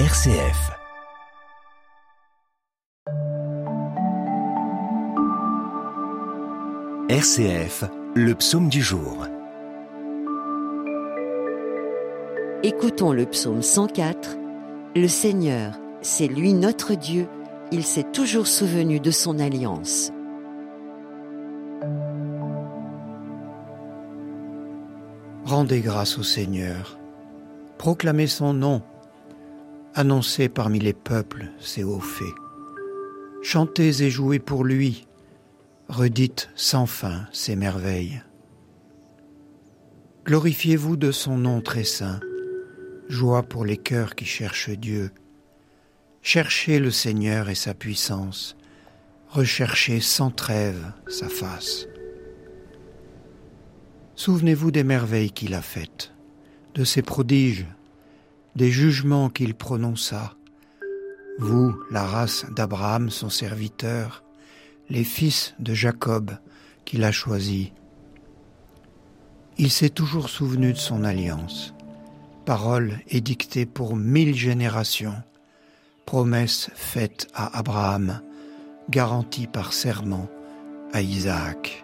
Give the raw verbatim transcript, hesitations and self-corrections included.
R C F. R C F, le psaume du jour. Écoutons le psaume cent quatre. Le Seigneur, c'est lui notre Dieu, il s'est toujours souvenu de son alliance. Rendez grâce au Seigneur, proclamez son nom, annoncez parmi les peuples ses hauts faits. Chantez et jouez pour lui, redites sans fin ses merveilles. Glorifiez-vous de son nom très saint, joie pour les cœurs qui cherchent Dieu. Cherchez le Seigneur et sa puissance, recherchez sans trêve sa face. Souvenez-vous des merveilles qu'il a faites, de ses prodiges, des jugements qu'il prononça. Vous, la race d'Abraham, son serviteur, les fils de Jacob qu'il a choisis. Il s'est toujours souvenu de son alliance, parole édictée pour mille générations, promesse faite à Abraham, garantie par serment à Isaac.